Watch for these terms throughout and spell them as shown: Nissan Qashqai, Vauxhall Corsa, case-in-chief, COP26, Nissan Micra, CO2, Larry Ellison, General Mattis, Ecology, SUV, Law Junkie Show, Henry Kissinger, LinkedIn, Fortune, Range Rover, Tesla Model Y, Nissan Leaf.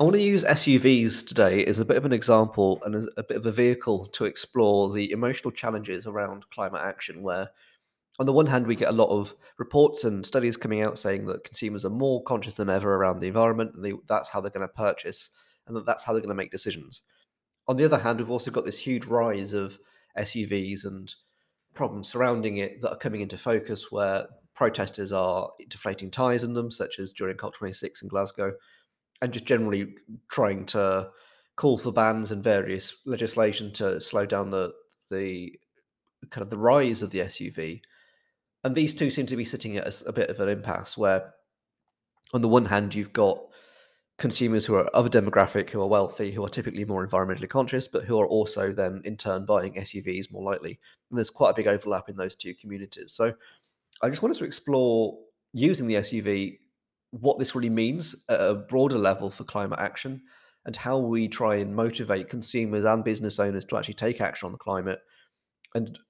I want to use SUVs today as a bit of an example and as a bit of a vehicle to explore the emotional challenges around climate action, where on the one hand, we get a lot of reports and studies coming out saying that consumers are more conscious than ever around the environment, and that's how they're going to purchase, and that's how they're going to make decisions. On the other hand, we've also got this huge rise of SUVs and problems surrounding it that are coming into focus, where protesters are deflating tyres in them, such as during COP26 in Glasgow, and just generally trying to call for bans and various legislation to slow down the rise of the SUV. And these two seem to be sitting at a bit of an impasse, where on the one hand, you've got consumers who are of a demographic, who are wealthy, who are typically more environmentally conscious, but who are also then in turn buying SUVs more likely. And there's quite a big overlap in those two communities. So I just wanted to explore, using the SUV, what this really means at a broader level for climate action, and how we try and motivate consumers and business owners to actually take action on the climate,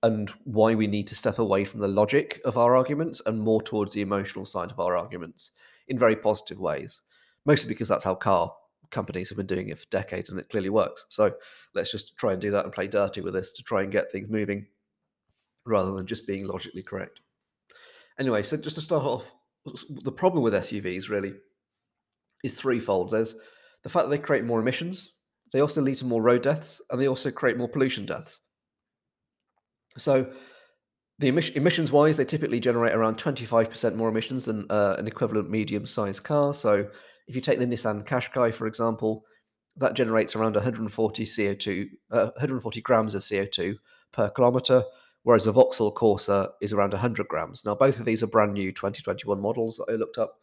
and why we need to step away from the logic of our arguments and more towards the emotional side of our arguments in very positive ways, mostly because that's how car companies have been doing it for decades and it clearly works. So let's just try and do that and play dirty with this to try and get things moving rather than just being logically correct. Anyway, so just to start off, the problem with SUVs really is threefold. There's the fact that they create more emissions, they also lead to more road deaths, and they also create more pollution deaths. So the emissions-wise, they typically generate around 25% more emissions than an equivalent medium-sized car. So if you take the Nissan Qashqai, for example, that generates around 140 grams of CO2 per kilometre, whereas the Vauxhall Corsa is around 100 grams. Now, both of these are brand new 2021 models that I looked up.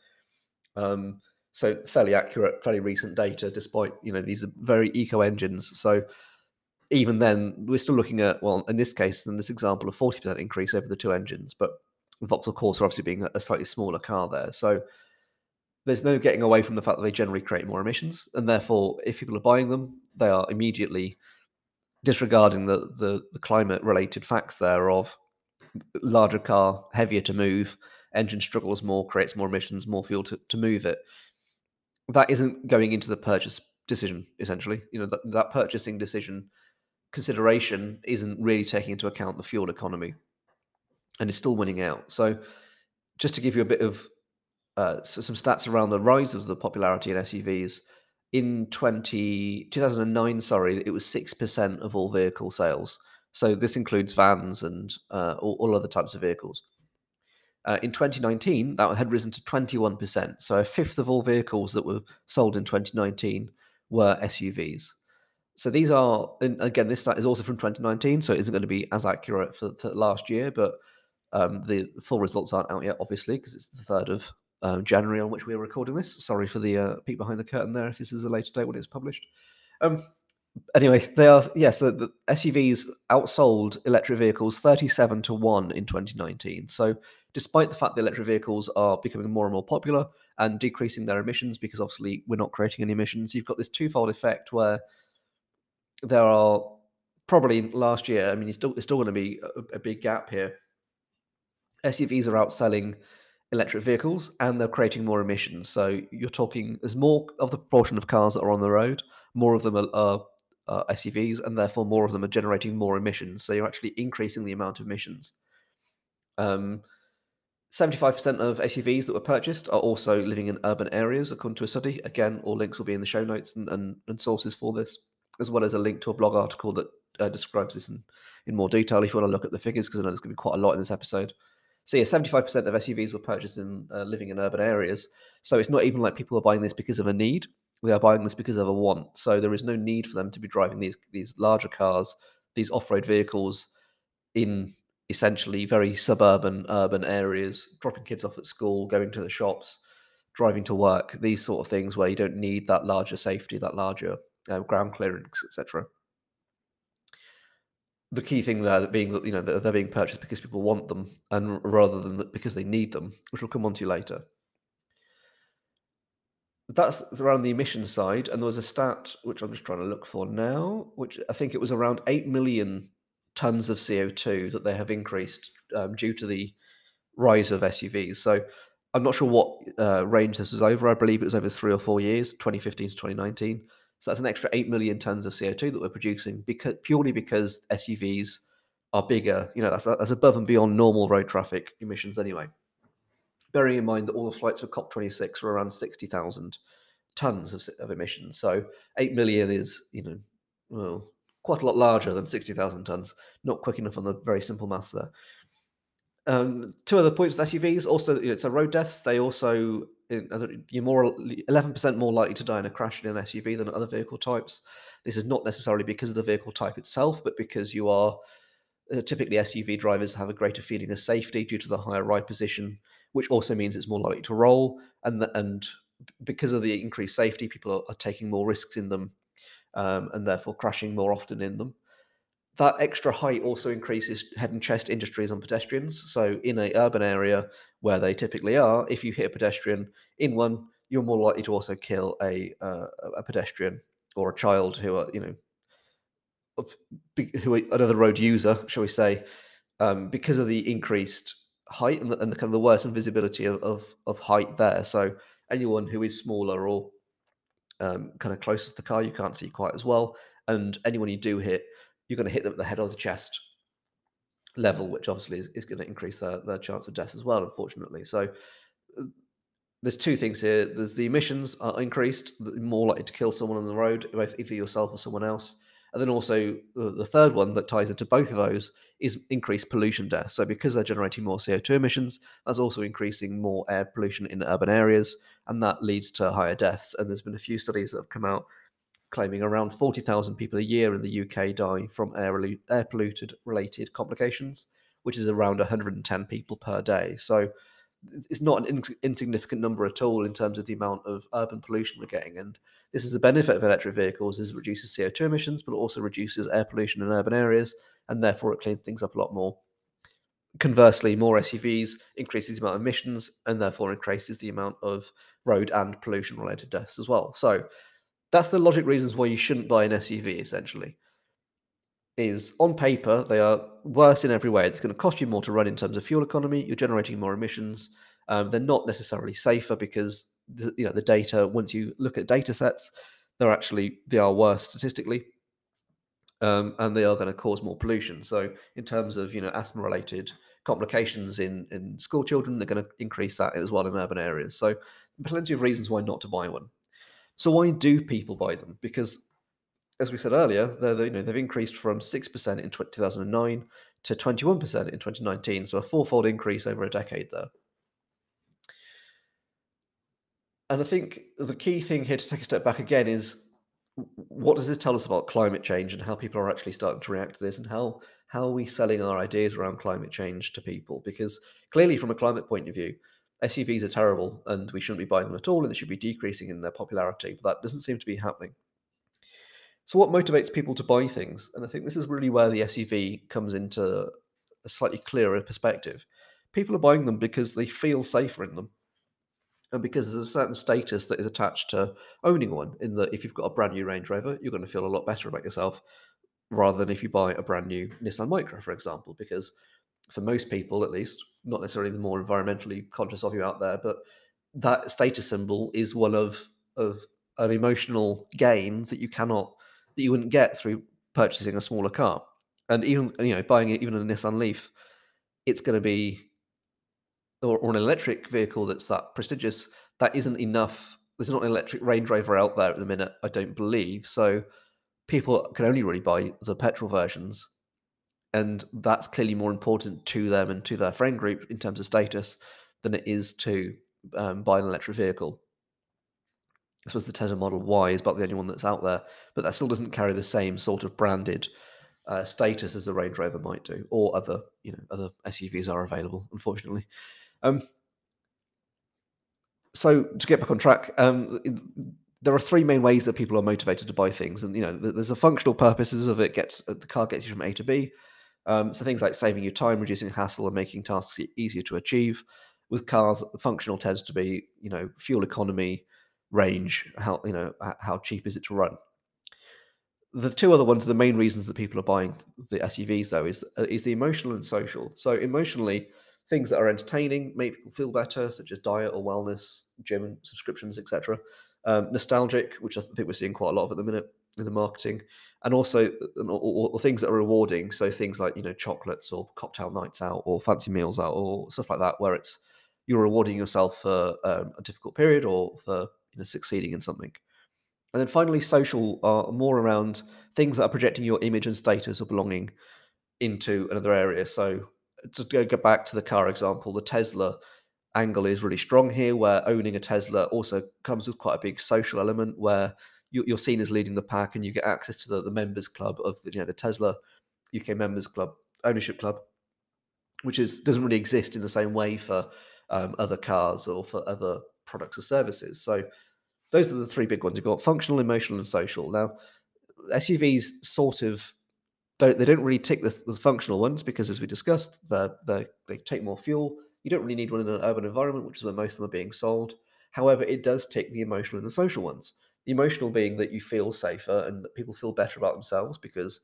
So fairly accurate, fairly recent data, despite, these are very eco-engines. So even then, we're still looking at, in this example, a 40% increase over the two engines, but the Vauxhall Corsa obviously being a slightly smaller car there. So there's no getting away from the fact that they generally create more emissions, and therefore, if people are buying them, they are immediately disregarding the climate-related facts there of larger car, heavier to move, engine struggles more, creates more emissions, more fuel to move it. That isn't going into the purchase decision, essentially. That purchasing decision consideration isn't really taking into account the fuel economy, and it's still winning out. So just to give you a bit of some stats around the rise of the popularity in SUVs, in 2009, it was 6% of all vehicle sales. So this includes vans and all other types of vehicles. In 2019, that had risen to 21%. So a fifth of all vehicles that were sold in 2019 were SUVs. So these are, and again, this stat is also from 2019, so it isn't going to be as accurate for last year, but the full results aren't out yet, obviously, because it's the 3rd of January on which we are recording this. Sorry for the peek behind the curtain there if this is a later date when it's published. Anyway, so the SUVs outsold electric vehicles 37-1 in 2019. So despite the fact that electric vehicles are becoming more and more popular and decreasing their emissions, because obviously we're not creating any emissions, you've got this twofold effect where there are probably last year, it's still going to be a big gap here. SUVs are outselling electric vehicles and they're creating more emissions. So you're talking, there's more of the proportion of cars that are on the road, more of them are SUVs, and therefore more of them are generating more emissions. So you're actually increasing the amount of emissions. 75% of SUVs that were purchased are also living in urban areas, according to a study. Again, all links will be in the show notes and sources for this, as well as a link to a blog article that describes this in more detail if you want to look at the figures, because I know there's going to be quite a lot in this episode. So yeah, 75% of SUVs were purchased in living in urban areas. So it's not even like people are buying this because of a need. They are buying this because of a want. So there is no need for them to be driving these larger cars, these off-road vehicles in essentially very suburban, urban areas, dropping kids off at school, going to the shops, driving to work, these sort of things where you don't need that larger safety, that larger ground clearance, etc. The key thing there being that they're being purchased because people want them, and rather than because they need them, which we'll come on to later. That's around the emission side, and there was a stat which I'm just trying to look for now, which I think it was around 8 million tons of CO2 that they have increased due to the rise of SUVs. So I'm not sure what range this was over. I believe it was over 3 or 4 years, 2015 to 2019. So that's an extra 8 million tons of CO2 that we're producing because purely because SUVs are bigger. You know, that's above and beyond normal road traffic emissions anyway. Bearing in mind that all the flights for COP26 were around 60,000 tons of emissions. So 8 million is, you know, well, quite a lot larger than 60,000 tons. Not quick enough on the very simple maths there. Two other points with SUVs. Also, you know, so road deaths, they also, you're more 11% more likely to die in a crash in an SUV than other vehicle types. This is not necessarily because of the vehicle type itself, but because you are, typically SUV drivers have a greater feeling of safety due to the higher ride position, which also means it's more likely to roll. And because of the increased safety, people are taking more risks in them and therefore crashing more often in them. That extra height also increases head and chest injuries on pedestrians. So in an urban area where they typically are, if you hit a pedestrian in one, you're more likely to also kill a pedestrian or a child who are, you know, who are another road user, shall we say, because of the increased height and the kind of the worsened visibility of height there. So anyone who is smaller or kind of closer to the car, you can't see quite as well. And anyone you do hit, you're going to hit them at the head or the chest level, which obviously is going to increase their chance of death as well, unfortunately. So there's two things here. There's the emissions are increased, more likely to kill someone on the road, either yourself or someone else. And then also the third one that ties into both of those is increased pollution death. So because they're generating more CO2 emissions, that's also increasing more air pollution in urban areas, and that leads to higher deaths. And there's been a few studies that have come out claiming around 40,000 people a year in the UK die from air-polluted-related complications, which is around 110 people per day. So it's not an insignificant number at all in terms of the amount of urban pollution we're getting. And this is the benefit of electric vehicles, is it reduces CO2 emissions, but it also reduces air pollution in urban areas, and therefore it cleans things up a lot more. Conversely, more SUVs increases the amount of emissions, and therefore increases the amount of road and pollution-related deaths as well. So that's the logic reasons why you shouldn't buy an SUV, essentially, is on paper, they are worse in every way. It's going to cost you more to run in terms of fuel economy. You're generating more emissions. They're not necessarily safer because, you know, the data, once you look at data sets, they are worse statistically. And they are going to cause more pollution. So in terms of, you know, asthma-related complications in school children, they're going to increase that as well in urban areas. So plenty of reasons why not to buy one. So why do people buy them? Because, as we said earlier, they've increased from 6% in 2009 to 21% in 2019, so a fourfold increase over a decade there. And I think the key thing here, to take a step back again, is what does this tell us about climate change and how people are actually starting to react to this, and how are we selling our ideas around climate change to people? Because clearly, from a climate point of view, SUVs are terrible and we shouldn't be buying them at all, and they should be decreasing in their popularity, but that doesn't seem to be happening. So what motivates people to buy things? And I think this is really where the SUV comes into a slightly clearer perspective. People are buying them because they feel safer in them, and because there's a certain status that is attached to owning one, in that if you've got a brand new Range Rover, you're going to feel a lot better about yourself rather than if you buy a brand new Nissan Micra, for example, because for most people, at least, not necessarily the more environmentally conscious of you out there, but that status symbol is one of an emotional gain that you wouldn't get through purchasing a smaller car. And even, you know, buying even a Nissan Leaf, it's going to be, or an electric vehicle that's that prestigious, that isn't enough. There's not an electric Range Rover out there at the minute, I don't believe. So people can only really buy the petrol versions. And that's clearly more important to them and to their friend group in terms of status than it is to buy an electric vehicle. I suppose the Tesla Model Y is about the only one that's out there, but that still doesn't carry the same sort of branded status as the Range Rover might do, or other SUVs are available, unfortunately. So to get back on track, there are three main ways that people are motivated to buy things, and, you know, there's the functional purposes of it. The car gets you from A to B. So things like saving you time, reducing hassle, and making tasks easier to achieve. With cars, the functional tends to be, you know, fuel economy, range, how cheap is it to run. The two other ones are the main reasons that people are buying the SUVs, though, is the emotional and social. So emotionally, things that are entertaining, make people feel better, such as diet or wellness, gym subscriptions, etc. Nostalgic, which I think we're seeing quite a lot of at the minute in the marketing, and also or things that are rewarding, so things like, you know, chocolates or cocktail nights out or fancy meals out or stuff like that, where it's you're rewarding yourself for a difficult period or for, you know, succeeding in something. And then finally, social are more around things that are projecting your image and status or belonging into another area. So to go back to the car example, the Tesla angle is really strong here, where owning a Tesla also comes with quite a big social element, where you're seen as leading the pack and you get access to the members club of the, you know, the Tesla UK members club, ownership club, which doesn't really exist in the same way for other cars or for other products or services. So those are the three big ones. You've got functional, emotional, and social. Now, SUVs sort of don't really tick the functional ones because, as we discussed, they take more fuel. You don't really need one in an urban environment, which is where most of them are being sold. However, it does tick the emotional and the social ones. The emotional being that you feel safer and that people feel better about themselves because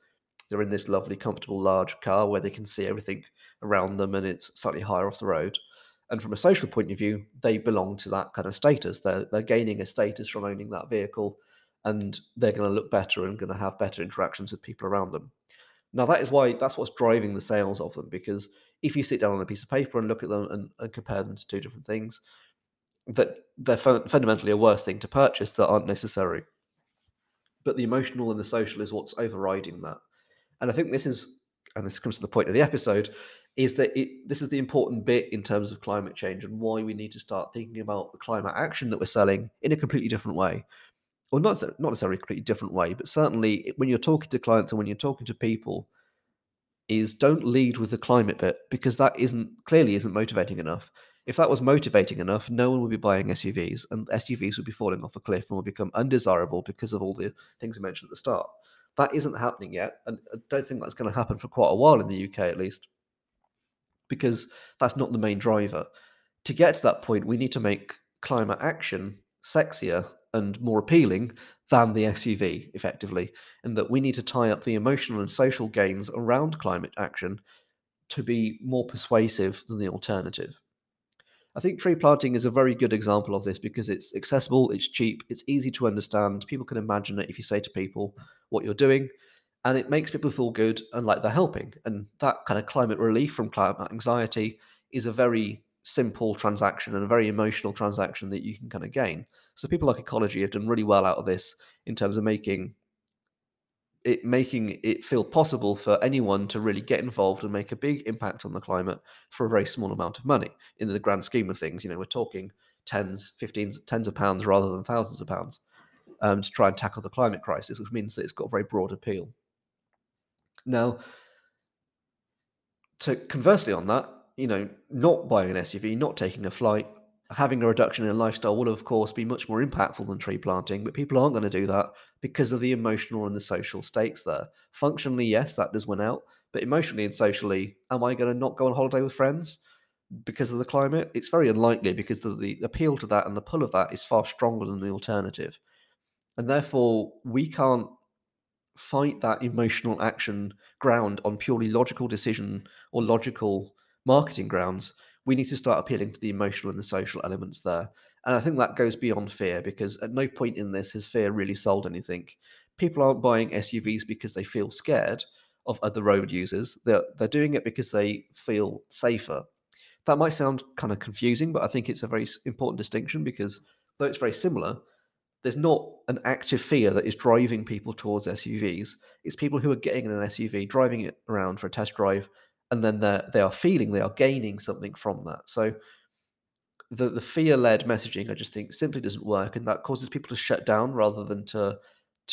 they're in this lovely, comfortable, large car where they can see everything around them and it's slightly higher off the road. And from a social point of view, they belong to that kind of status. They're gaining a status from owning that vehicle, and they're going to look better and going to have better interactions with people around them. Now, that's what's driving the sales of them, because if you sit down on a piece of paper and look at them and compare them to two different things, that they're fundamentally a worse thing to purchase that aren't necessary. But the emotional and the social is what's overriding that. And I think this comes to the point of the episode, is that this is the important bit in terms of climate change and why we need to start thinking about the climate action that we're selling in a completely different way. Or not necessarily a completely different way, but certainly when you're talking to clients and when you're talking to people, is don't lead with the climate bit, because that clearly isn't motivating enough. If that was motivating enough, no one would be buying SUVs, and SUVs would be falling off a cliff and would become undesirable because of all the things we mentioned at the start. That isn't happening yet, and I don't think that's going to happen for quite a while in the UK, at least, because that's not the main driver. To get to that point, we need to make climate action sexier and more appealing than the SUV, effectively, and that we need to tie up the emotional and social gains around climate action to be more persuasive than the alternative. I think tree planting is a very good example of this because it's accessible, it's cheap, it's easy to understand. People can imagine it if you say to people what you're doing, and it makes people feel good and like they're helping. And that kind of climate relief from climate anxiety is a very simple transaction and a very emotional transaction that you can kind of gain. So people like Ecology have done really well out of this in terms of making it feel possible for anyone to really get involved and make a big impact on the climate for a very small amount of money in the grand scheme of things. You know, we're talking tens of pounds rather than thousands of pounds to try and tackle the climate crisis, which means that it's got a very broad appeal. Now, to conversely on that, you know, not buying an SUV, not taking a flight, having a reduction in lifestyle will, of course, be much more impactful than tree planting, but people aren't going to do that because of the emotional and the social stakes there. Functionally, yes, that does win out, but emotionally and socially, am I going to not go on holiday with friends because of the climate? It's very unlikely, because the appeal to that and the pull of that is far stronger than the alternative. And therefore, we can't fight that emotional action ground on purely logical decision or logical marketing grounds. We need to start appealing to the emotional and the social elements there. And I think that goes beyond fear, because at no point in this has fear really sold anything. People aren't buying SUVs because they feel scared of other road users. They're doing it because they feel safer. That might sound kind of confusing, but I think it's a very important distinction, because though it's very similar, there's not an active fear that is driving people towards SUVs. It's people who are getting in an SUV, driving it around for a test drive, and then they are gaining something from that. So the fear-led messaging, I just think, simply doesn't work, and that causes people to shut down rather than to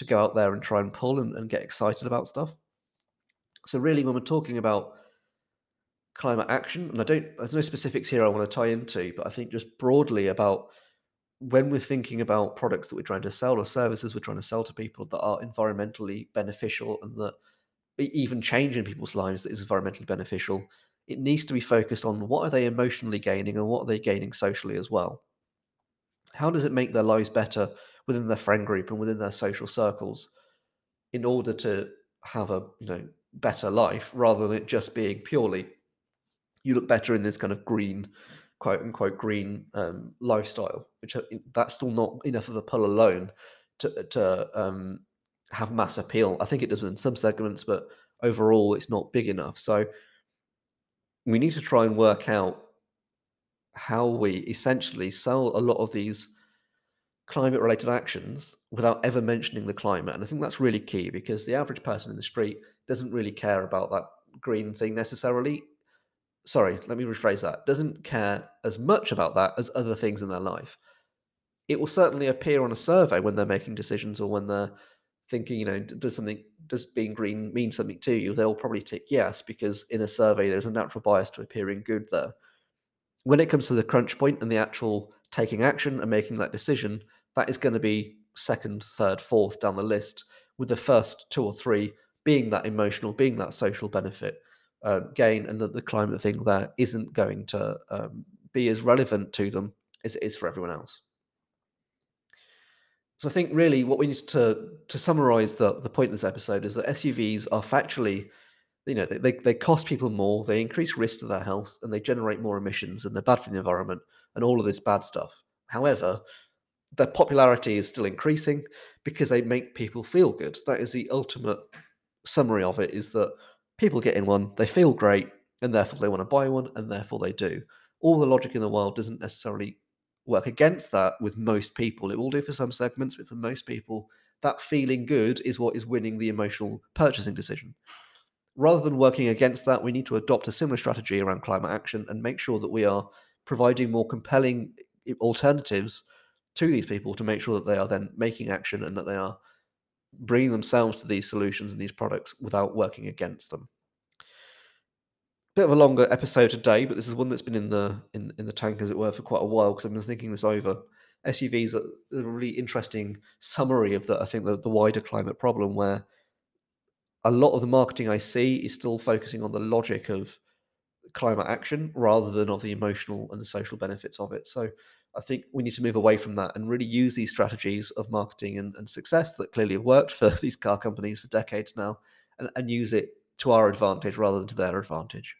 go out there and try and pull and get excited about stuff. So really, when we're talking about climate action, and there's no specifics here I want to tie into, but I think just broadly about when we're thinking about products that we're trying to sell or services we're trying to sell to people that are environmentally beneficial and that even change in people's lives that is environmentally beneficial, it needs to be focused on what are they emotionally gaining and what are they gaining socially as well. How does it make their lives better within their friend group and within their social circles in order to have a better life, rather than it just being purely you look better in this kind of green, quote unquote, green lifestyle, which that's still not enough of a pull alone to have mass appeal. I think it does in some segments, but overall it's not big enough. So we need to try and work out how we essentially sell a lot of these climate related actions without ever mentioning the climate. And I think that's really key, because the average person in the street doesn't really care about that green thing necessarily. Sorry, let me rephrase that. Doesn't care as much about that as other things in their life. It will certainly appear on a survey when they're making decisions, or when they're thinking, you know, does being green mean something to you? They'll probably tick yes, because in a survey there's a natural bias to appearing good there. When it comes to the crunch point and the actual taking action and making that decision, that is going to be second, third, fourth down the list, with the first two or three being that emotional, being that social benefit gain, and that the climate thing there isn't going to be as relevant to them as it is for everyone else. So I think really what we need to summarize the point in this episode is that SUVs are factually, you know, they cost people more, they increase risk to their health, and they generate more emissions, and they're bad for the environment and all of this bad stuff. However, their popularity is still increasing because they make people feel good. That is the ultimate summary of it, is that people get in one, they feel great, and therefore they want to buy one, and therefore they do. All the logic in the world doesn't necessarily work against that with most people. It will do for some segments, but for most people, that feeling good is what is winning the emotional purchasing decision. Rather than working against that, we need to adopt a similar strategy around climate action and make sure that we are providing more compelling alternatives to these people to make sure that they are then making action and that they are bringing themselves to these solutions and these products without working against them. Bit of a longer episode today, but this is one that's been in the tank, as it were, for quite a while, because I've been thinking this over. SUVs are a really interesting summary of the, I think, the wider climate problem, where a lot of the marketing I see is still focusing on the logic of climate action rather than of the emotional and the social benefits of it. So I think we need to move away from that and really use these strategies of marketing and success that clearly have worked for these car companies for decades now, and use it to our advantage rather than to their advantage.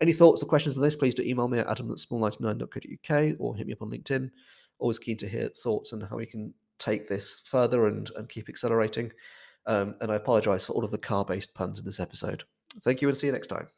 Any thoughts or questions on this, please do email me at adam@small99.co.uk or hit me up on LinkedIn. Always keen to hear thoughts on how we can take this further and keep accelerating. And I apologise for all of the car-based puns in this episode. Thank you, and see you next time.